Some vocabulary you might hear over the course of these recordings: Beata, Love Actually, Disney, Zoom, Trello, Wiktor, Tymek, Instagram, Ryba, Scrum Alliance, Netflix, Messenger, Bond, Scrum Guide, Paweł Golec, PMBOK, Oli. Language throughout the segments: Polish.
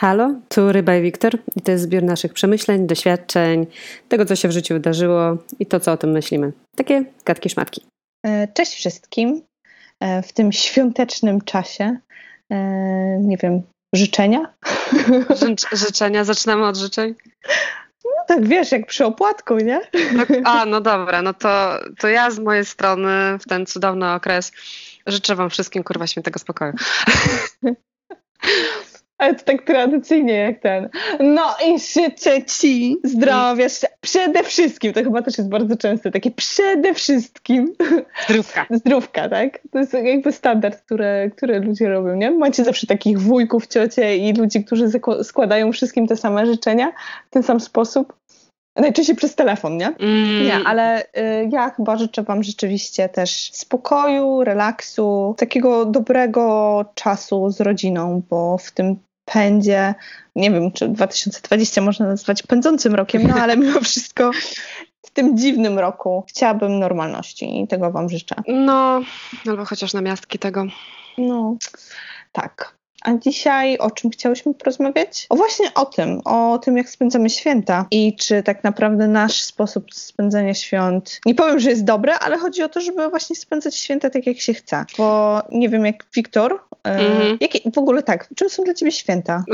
Halo, tu Ryba i Wiktor i to jest zbiór naszych przemyśleń, doświadczeń, tego co się w życiu wydarzyło i to co o tym myślimy. Takie gadki szmatki. Cześć wszystkim w tym świątecznym czasie, nie wiem, życzenia? Życzenia, zaczynamy od życzeń? No tak wiesz, jak przy opłatku, nie? No dobra, to ja z mojej strony w ten cudowny okres życzę wam wszystkim kurwa świętego spokoju. Ale to tak tradycyjnie jak ten. No i życzę ci zdrowia, przede wszystkim, to chyba też jest bardzo częste, takie przede wszystkim. Zdrówka. Zdrówka, tak? To jest jakby standard, które ludzie robią, nie? Macie zawsze takich wujków, ciocie i ludzi, którzy składają wszystkim te same życzenia w ten sam sposób. Najczęściej przez telefon, nie? Nie, ale ja chyba życzę wam rzeczywiście też spokoju, relaksu, takiego dobrego czasu z rodziną, bo w tym pędzie, nie wiem, czy 2020 można nazwać pędzącym rokiem, no ale mimo wszystko w tym dziwnym roku chciałabym normalności i tego wam życzę. No, albo chociaż namiastki tego. No, tak. A dzisiaj o czym chciałyśmy porozmawiać? O właśnie o tym jak spędzamy święta i czy tak naprawdę nasz sposób spędzania świąt, nie powiem, że jest dobry, ale chodzi o to, żeby właśnie spędzać święta tak jak się chce. Bo nie wiem jak Wiktor, w ogóle tak, czym są dla ciebie święta?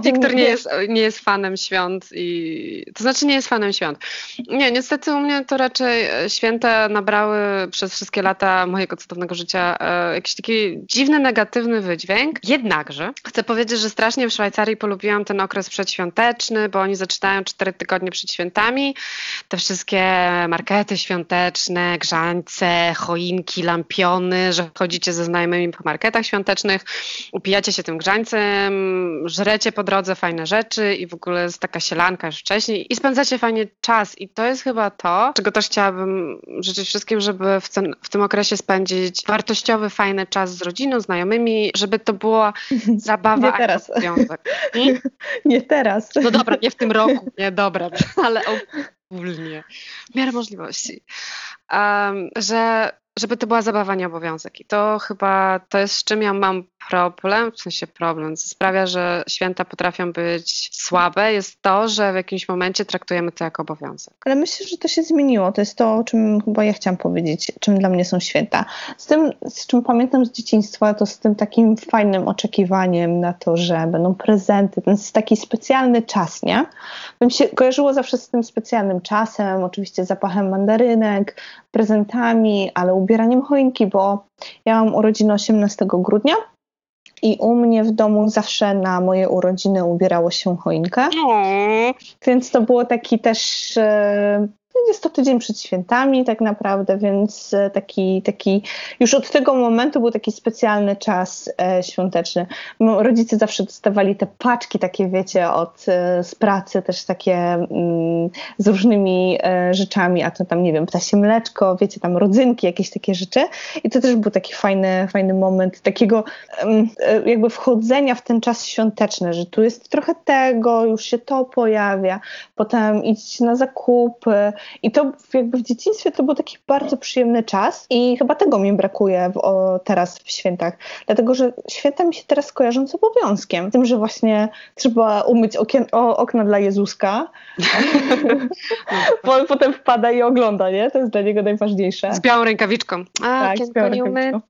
Wiktor nie jest fanem świąt i to znaczy nie jest fanem świąt. Nie, niestety u mnie to raczej święta nabrały przez wszystkie lata mojego cudownego życia jakiś taki dziwny, negatywny wydźwięk. Jednakże chcę powiedzieć, że strasznie w Szwajcarii polubiłam ten okres przedświąteczny, bo oni zaczynają 4 tygodnie przed świętami. Te wszystkie markety świąteczne, grzańce, choinki, lampiony, że chodzicie ze znajomymi po marketach świątecznych, upijacie się tym grzańcem, żrecie po drodze fajne rzeczy i w ogóle jest taka sielanka już wcześniej i spędzacie fajnie czas i to jest chyba to, czego też chciałabym życzyć wszystkim, żeby w tym okresie spędzić wartościowy, fajny czas z rodziną, znajomymi, żeby to była zabawa, a nie związek. Nie teraz. No dobra, nie w tym roku, nie, dobra, ale ogólnie, w miarę możliwości. Żeby to była zabawa, nie obowiązek. I to chyba, to jest z czym ja mam problem, w sensie problem, co sprawia, że święta potrafią być słabe, jest to, że w jakimś momencie traktujemy to jako obowiązek. Ale myślę, że to się zmieniło. To jest to, o czym chyba ja chciałam powiedzieć, czym dla mnie są święta. Z tym, z czym pamiętam z dzieciństwa, to z tym takim fajnym oczekiwaniem na to, że będą prezenty. To jest taki specjalny czas, nie? To mi się kojarzyło zawsze z tym specjalnym czasem, oczywiście zapachem mandarynek, prezentami, ale ubieraniem choinki, bo ja mam urodziny 18 grudnia i u mnie w domu zawsze na moje urodziny ubierało się choinkę. Więc to było taki też, jest to tydzień przed świętami tak naprawdę, więc taki już od tego momentu był taki specjalny czas świąteczny. Rodzice zawsze dostawali te paczki takie, wiecie, z pracy też takie z różnymi rzeczami, a to tam, nie wiem, ptasie mleczko, wiecie, tam rodzynki, jakieś takie rzeczy i to też był taki fajny moment takiego jakby wchodzenia w ten czas świąteczny, że tu jest trochę tego, już się to pojawia, potem iść na zakupy. I to jakby w dzieciństwie to był taki bardzo przyjemny czas i chyba tego mi brakuje teraz w świętach, dlatego że święta mi się teraz kojarzą z obowiązkiem, tym, że właśnie trzeba umyć okna dla Jezuska, bo potem wpada i ogląda, nie? To jest dla niego najważniejsze. Z białą rękawiczką. Tak, z białą rękawiczką.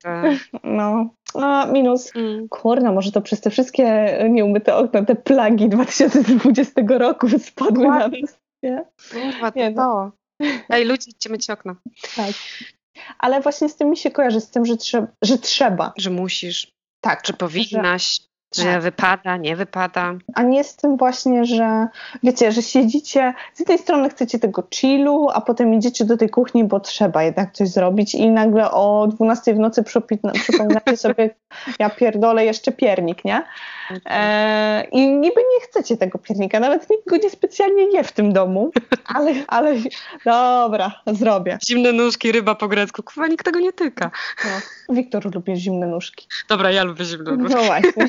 No. A, minus. Kurna, może to przez te wszystkie nieumyte okna, te plagi 2020 roku spadły na nas. Nie? Kurwa, to dało. Ej, ludzie, idźcie myć okno. Tak. Ale właśnie z tym mi się kojarzy, z tym, że trzeba. Że musisz. Tak. Że powinnaś. Że wypada, nie wypada. A nie z tym właśnie, że wiecie, że siedzicie, z jednej strony chcecie tego chillu, a potem idziecie do tej kuchni, bo trzeba jednak coś zrobić i nagle o 12 w nocy przypominacie sobie, ja pierdolę jeszcze piernik, nie? I niby nie chcecie tego piernika, nawet nikt go niespecjalnie je w tym domu, ale dobra, zrobię. Zimne nóżki, ryba po grecku, kurwa, nikt tego nie tyka. No. Wiktor lubi zimne nóżki. Dobra, ja lubię zimne nóżki. No właśnie.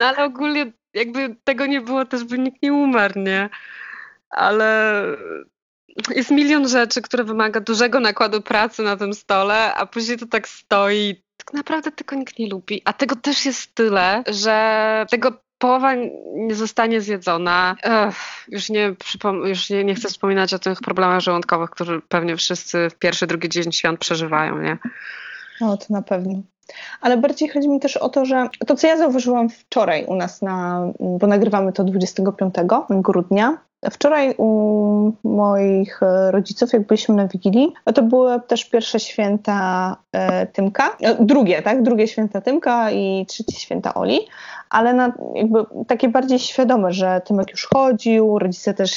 No ale ogólnie jakby tego nie było, też by nikt nie umarł, nie? Ale jest milion rzeczy, które wymaga dużego nakładu pracy na tym stole, a później to tak stoi tak naprawdę tego nikt nie lubi, a tego też jest tyle, że tego połowa nie zostanie zjedzona. Już nie chcę wspominać o tych problemach żołądkowych, które pewnie wszyscy w pierwszy, drugi dzień świąt przeżywają, nie? No to na pewno. Ale bardziej chodzi mi też o to, że to, co ja zauważyłam wczoraj u nas, bo nagrywamy to 25 grudnia, wczoraj u moich rodziców, jak byliśmy na Wigilii, to były też pierwsze święta Tymka, drugie święta Tymka i trzecie święta Oli, ale jakby takie bardziej świadome, że Tymek już chodził, rodzice też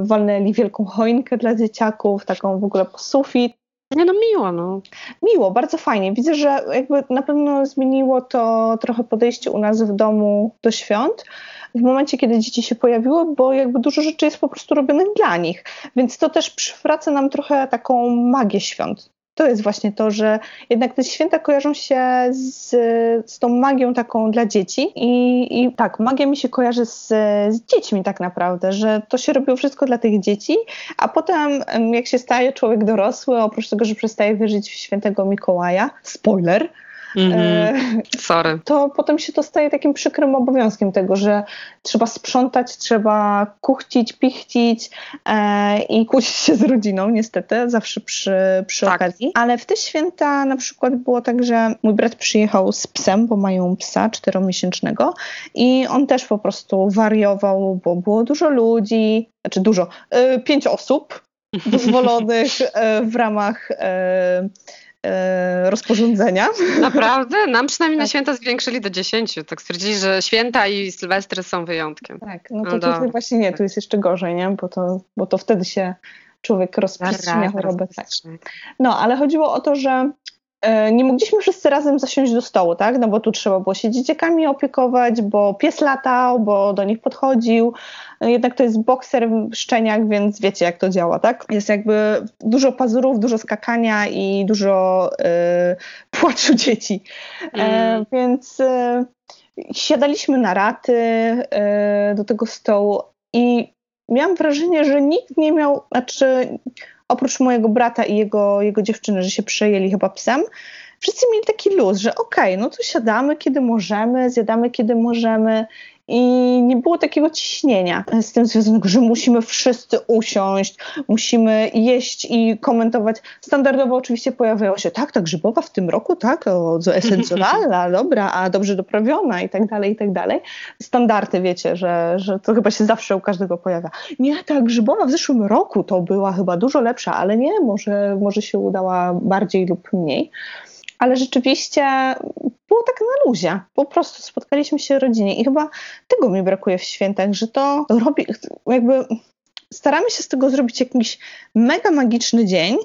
walnęli wielką choinkę dla dzieciaków, taką w ogóle po sufit. Nie, miło. Miło, bardzo fajnie. Widzę, że jakby na pewno zmieniło to trochę podejście u nas w domu do świąt w momencie, kiedy dzieci się pojawiły, bo jakby dużo rzeczy jest po prostu robionych dla nich. Więc to też przywraca nam trochę taką magię świąt. To jest właśnie to, że jednak te święta kojarzą się z tą magią taką dla dzieci i tak, magia mi się kojarzy z dziećmi tak naprawdę, że to się robiło wszystko dla tych dzieci, a potem jak się staje człowiek dorosły, oprócz tego, że przestaje wierzyć w świętego Mikołaja, spoiler, sorry. To potem się to staje takim przykrym obowiązkiem tego, że trzeba sprzątać, trzeba kuchcić, pichcić i kłócić się z rodziną niestety, zawsze przy tak. okazji. Ale w te święta na przykład było tak, że mój brat przyjechał z psem, bo mają psa 4-miesięcznego i on też po prostu wariował, bo było dużo ludzi, 5 osób dozwolonych w ramach rozporządzenia. Naprawdę? Nam przynajmniej tak. Na święta zwiększyli do 10. Tak stwierdzili, że święta i sylwestry są wyjątkiem. Tak, no to tutaj właśnie nie, tu jest jeszcze gorzej, nie? Bo to wtedy się człowiek rozprzestrzenia chorobę. Tak. No, ale chodziło o to, że nie mogliśmy wszyscy razem zasiąść do stołu, tak? No bo tu trzeba było się dzieciakami opiekować, bo pies latał, bo do nich podchodził. Jednak to jest bokser, szczeniak, więc wiecie jak to działa, tak? Jest jakby dużo pazurów, dużo skakania i dużo płaczu dzieci. Więc siadaliśmy na raty do tego stołu i miałam wrażenie, że nikt nie miał, oprócz mojego brata i jego dziewczyny, że się przejęli chyba psem, wszyscy mieli taki luz, że okej, no to siadamy kiedy możemy, zjadamy kiedy możemy i nie było takiego ciśnienia z tym związanego, że musimy wszyscy usiąść, musimy jeść i komentować. Standardowo oczywiście pojawiało się, tak, ta grzybowa w tym roku, tak, esencjonalna, dobra, a dobrze doprawiona i tak dalej. Standardy, wiecie, że to chyba się zawsze u każdego pojawia. Nie, ta grzybowa w zeszłym roku to była chyba dużo lepsza, ale nie, może się udała bardziej lub mniej. Ale rzeczywiście było tak na luzie. Po prostu spotkaliśmy się w rodzinie i chyba tego mi brakuje w świętach, że to robi, jakby staramy się z tego zrobić jakiś mega magiczny dzień,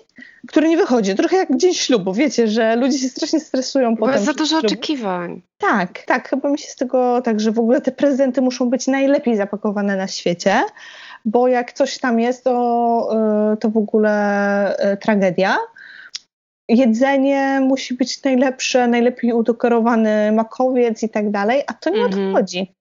który nie wychodzi. Trochę jak dzień ślubu, wiecie, że ludzie się strasznie stresują potem. Jest za dużo oczekiwań. Tak, chyba mi się z tego tak, że w ogóle te prezenty muszą być najlepiej zapakowane na świecie, bo jak coś tam jest, to w ogóle tragedia. Jedzenie musi być najlepsze, najlepiej udekorowany makowiec i tak dalej, a to nie o to chodzi.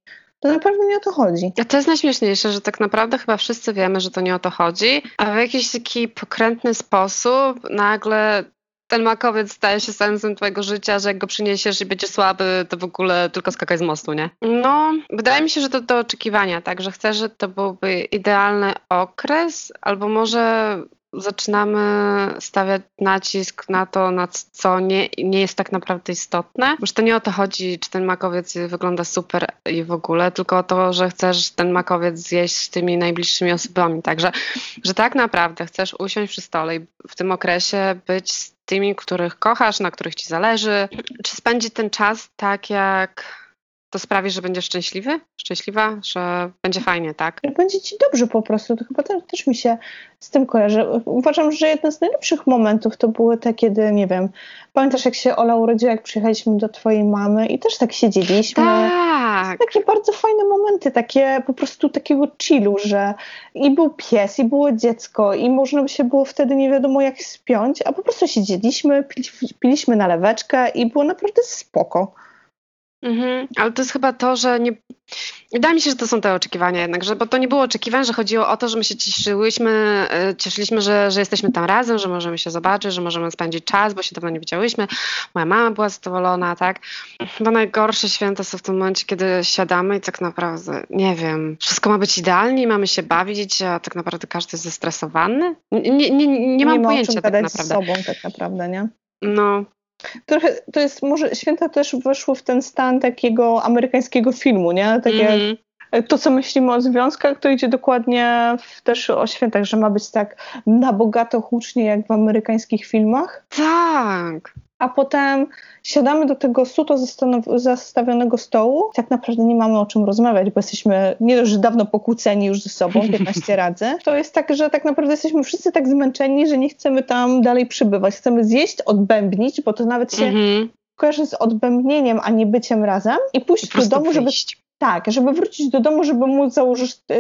To naprawdę nie o to chodzi. A to jest najśmieszniejsze, że tak naprawdę chyba wszyscy wiemy, że to nie o to chodzi, a w jakiś taki pokrętny sposób nagle ten makowiec staje się sensem twojego życia, że jak go przyniesiesz i będzie słaby, to w ogóle tylko skakaj z mostu, nie? No, wydaje mi się, że to do oczekiwania, tak? Że chcę, że to byłby idealny okres, albo może zaczynamy stawiać nacisk na to, na co nie jest tak naprawdę istotne. Już to nie o to chodzi, czy ten makowiec wygląda super i w ogóle, tylko o to, że chcesz ten makowiec zjeść z tymi najbliższymi osobami. Także, że tak naprawdę chcesz usiąść przy stole i w tym okresie być z tymi, których kochasz, na których ci zależy. Czy spędzić ten czas tak, jak to sprawi, że będziesz szczęśliwa, że będzie fajnie, tak? Będzie ci dobrze po prostu, to chyba też mi się z tym kojarzy. Uważam, że jeden z najlepszych momentów to były te, kiedy, nie wiem, pamiętasz jak się Ola urodziła, jak przyjechaliśmy do twojej mamy i też tak siedzieliśmy. Tak! Takie bardzo fajne momenty, takie po prostu takiego chillu, że i był pies, i było dziecko, i można by się było wtedy nie wiadomo jak spiąć, a po prostu siedzieliśmy, piliśmy naleweczkę i było naprawdę spoko. Ale to jest chyba to, że nie... Wydaje mi się, że to są te oczekiwania jednak, bo to nie było oczekiwań, że chodziło o to, że my się cieszyliśmy, że jesteśmy tam razem, że możemy się zobaczyć, że możemy spędzić czas, bo się dawno nie widziałyśmy. Moja mama była zadowolona, tak? Bo najgorsze święta są w tym momencie, kiedy siadamy i tak naprawdę, nie wiem, wszystko ma być idealnie, mamy się bawić, a tak naprawdę każdy jest zestresowany. Nie mam pojęcia tak naprawdę. Nie ma o czym gadać z sobą tak naprawdę, nie? No... Trochę to jest, może święta też weszły w ten stan takiego amerykańskiego filmu, nie? Takie, to, co myślimy o związkach, to idzie dokładnie też o świętach, że ma być tak na bogato, hucznie, jak w amerykańskich filmach. Tak. A potem siadamy do tego suto zastawionego stołu. Tak naprawdę nie mamy o czym rozmawiać, bo jesteśmy nie dość, że dawno pokłóceni już ze sobą 15 razy. To jest tak, że tak naprawdę jesteśmy wszyscy tak zmęczeni, że nie chcemy tam dalej przybywać. Chcemy zjeść, odbębnić, bo to nawet się kojarzy z odbębnieniem, a nie byciem razem. I pójść do domu, żeby wrócić do domu, żeby móc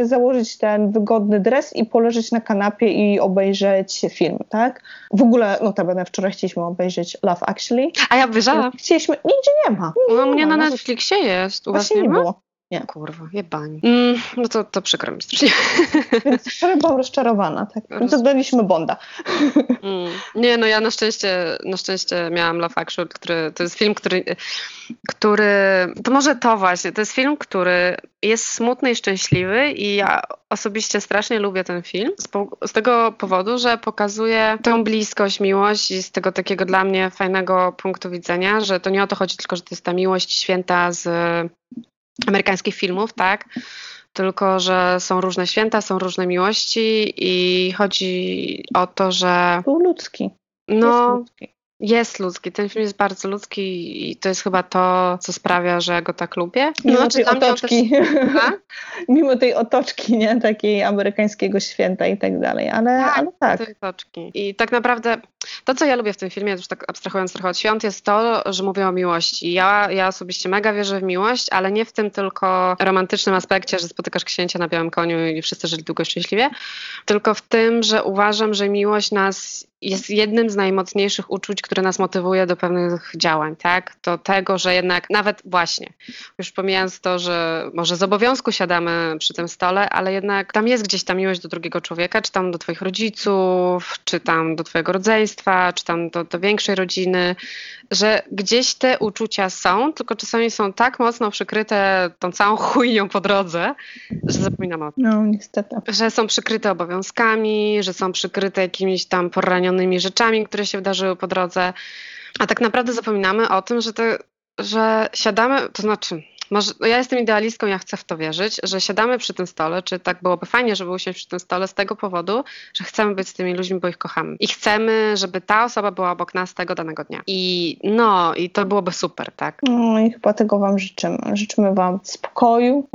założyć ten wygodny dres i poleżeć na kanapie i obejrzeć film, tak? W ogóle, notabene, wczoraj chcieliśmy obejrzeć Love Actually. A ja obejrzałam. Chcieliśmy, nigdzie nie ma. U mnie na Netflixie jest, u was nie ma? Było. Nie. Kurwa, jebani. No to przykro mi strasznie. Więc wczoraj byłam rozczarowana, tak? No to daliśmy Bonda. Nie, no ja na szczęście miałam Love Actually, to jest film, który... To może to właśnie, to jest film, który jest smutny i szczęśliwy i ja osobiście strasznie lubię ten film z tego powodu, że pokazuje tę bliskość, miłość i z tego takiego dla mnie fajnego punktu widzenia, że to nie o to chodzi tylko, że to jest ta miłość święta z... amerykańskich filmów, tak? Tylko, że są różne święta, są różne miłości i chodzi o to, że... Był ludzki. Jest ludzki. Ten film jest bardzo ludzki i to jest chyba to, co sprawia, że ja go tak lubię. Mimo tej otoczki, nie? Takiej amerykańskiego święta i tak dalej, ale tak. Tej otoczki. I tak naprawdę to, co ja lubię w tym filmie, już tak abstrahując trochę od świąt, jest to, że mówię o miłości. Ja osobiście mega wierzę w miłość, ale nie w tym tylko romantycznym aspekcie, że spotykasz księcia na białym koniu i wszyscy żyli długo szczęśliwie, tylko w tym, że uważam, że miłość nas... jest jednym z najmocniejszych uczuć, które nas motywuje do pewnych działań, tak? Do tego, że jednak nawet właśnie, już pomijając to, że może z obowiązku siadamy przy tym stole, ale jednak tam jest gdzieś ta miłość do drugiego człowieka, czy tam do twoich rodziców, czy tam do twojego rodzeństwa, czy tam do większej rodziny, że gdzieś te uczucia są, tylko czasami są tak mocno przykryte tą całą chujnią po drodze, że zapominam o tym. No, niestety. Że są przykryte obowiązkami, że są przykryte jakimiś tam poranionymi rzeczami, które się wydarzyły po drodze. A tak naprawdę zapominamy o tym, że siadamy, to znaczy... Może, ja jestem idealistką, ja chcę w to wierzyć, że siadamy przy tym stole, czy tak byłoby fajnie, żeby usiąść przy tym stole z tego powodu, że chcemy być z tymi ludźmi, bo ich kochamy. I chcemy, żeby ta osoba była obok nas tego danego dnia. I to byłoby super, tak? No i chyba tego wam życzymy. Życzymy wam spokoju,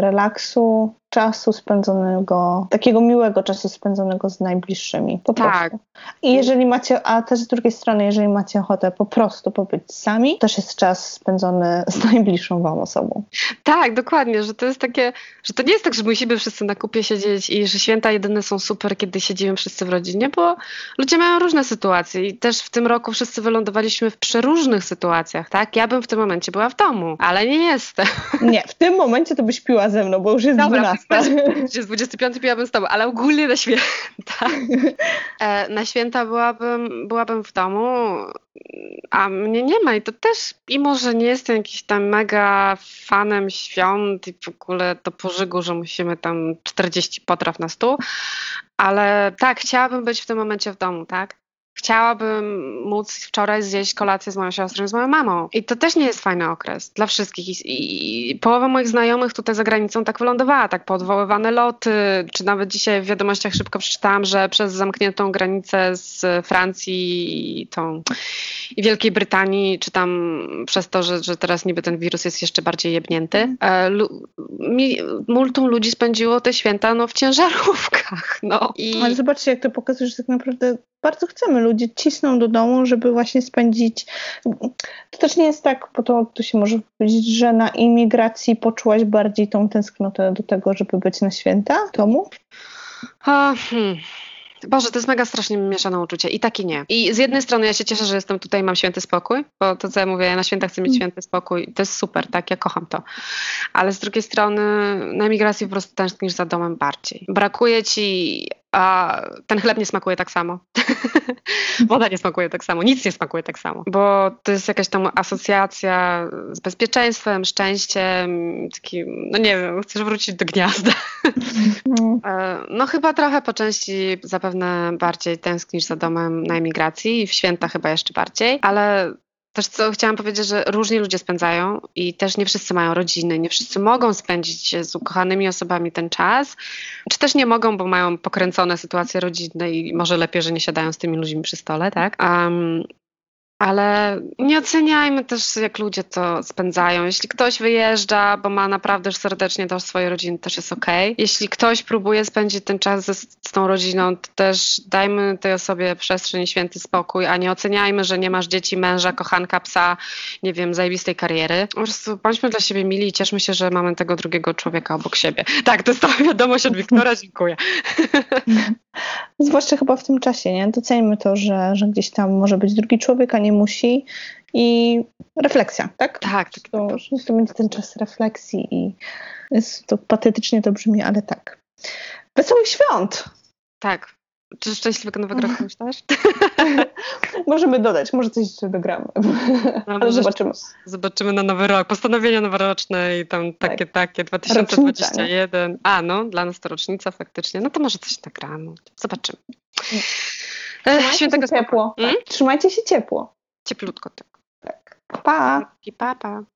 relaksu, czasu spędzonego, takiego miłego czasu spędzonego z najbliższymi. Po prostu. I jeżeli macie, a też z drugiej strony, jeżeli macie ochotę po prostu pobyć sami, też jest czas spędzony z najbliższą wam osobą. Tak, dokładnie, że to jest takie, że to nie jest tak, że musimy wszyscy na kupie siedzieć i że święta jedyne są super, kiedy siedzimy wszyscy w rodzinie, bo ludzie mają różne sytuacje i też w tym roku wszyscy wylądowaliśmy w przeróżnych sytuacjach, tak? Ja bym w tym momencie była w domu, ale nie jestem. Nie, w tym momencie to byś piła ze mną, bo już jest 12. Z 25 byłabym z tobą, ale ogólnie na święta. Na święta byłabym w domu, a mnie nie ma i to też, mimo że nie jestem jakiś tam mega fanem świąt i w ogóle do pożygu, że musimy tam 40 potraw na stół, ale tak, chciałabym być w tym momencie w domu, tak? Chciałabym móc wczoraj zjeść kolację z moją siostrą i z moją mamą. I to też nie jest fajny okres dla wszystkich. I połowa moich znajomych tutaj za granicą tak wylądowała, tak podwoływane loty, czy nawet dzisiaj w wiadomościach szybko przeczytałam, że przez zamkniętą granicę z Francji i Wielkiej Brytanii, czy tam przez to, że teraz niby ten wirus jest jeszcze bardziej jebnięty, multum ludzi spędziło te święta w ciężarówkach. Ale zobaczcie, jak to pokazuje, że tak naprawdę bardzo chcemy. Ludzie cisną do domu, żeby właśnie spędzić... To też nie jest tak, bo to się może powiedzieć, że na imigracji poczułaś bardziej tą tęsknotę do tego, żeby być na święta w domu? Boże, to jest mega strasznie mieszane uczucie. I tak i nie. I z jednej strony ja się cieszę, że jestem tutaj, mam święty spokój, bo to co ja mówię, ja na święta chcę mieć święty spokój. To jest super, tak? Ja kocham to. Ale z drugiej strony na emigracji po prostu tęsknisz za domem bardziej. Brakuje ci... A ten chleb nie smakuje tak samo. Woda nie smakuje tak samo. Nic nie smakuje tak samo. Bo to jest jakaś tam asocjacja z bezpieczeństwem, szczęściem. Takim, no nie wiem, chcesz wrócić do gniazda. No chyba trochę po części zapewne bardziej tęsknisz za domem na emigracji i w święta chyba jeszcze bardziej. Ale też co chciałam powiedzieć, że różni ludzie spędzają i też nie wszyscy mają rodziny, nie wszyscy mogą spędzić z ukochanymi osobami ten czas, czy też nie mogą, bo mają pokręcone sytuacje rodzinne i może lepiej, że nie siadają z tymi ludźmi przy stole, tak? Ale nie oceniajmy też, jak ludzie to spędzają. Jeśli ktoś wyjeżdża, bo ma naprawdę już serdecznie do swojej rodziny, też jest okej. Jeśli ktoś próbuje spędzić ten czas z tą rodziną, to też dajmy tej osobie przestrzeń i święty spokój, a nie oceniajmy, że nie masz dzieci, męża, kochanka, psa, nie wiem, zajebistej kariery. Po prostu bądźmy dla siebie mili i cieszmy się, że mamy tego drugiego człowieka obok siebie. Tak, to jest ta wiadomość od Wiktora, dziękuję. Zwłaszcza chyba w tym czasie, nie? Doceńmy to, że gdzieś tam może być drugi człowiek, a nie musi. I refleksja, tak? Tak. To będzie ten czas refleksji i jest to patetycznie to brzmi, ale tak. Wesołych świąt! Tak. Czy szczęśliwego nowego roku myślasz? Możemy dodać, może coś jeszcze dogramy. No, ale zobaczymy. Zobaczymy na nowy rok. Postanowienia noworoczne i tam takie 2021. Rocznica, no, dla nas to rocznica faktycznie. No to może coś nagramy. Zobaczymy. Trzymajcie się ciepło. Cieplutko, tak. Pa! I pa, pa.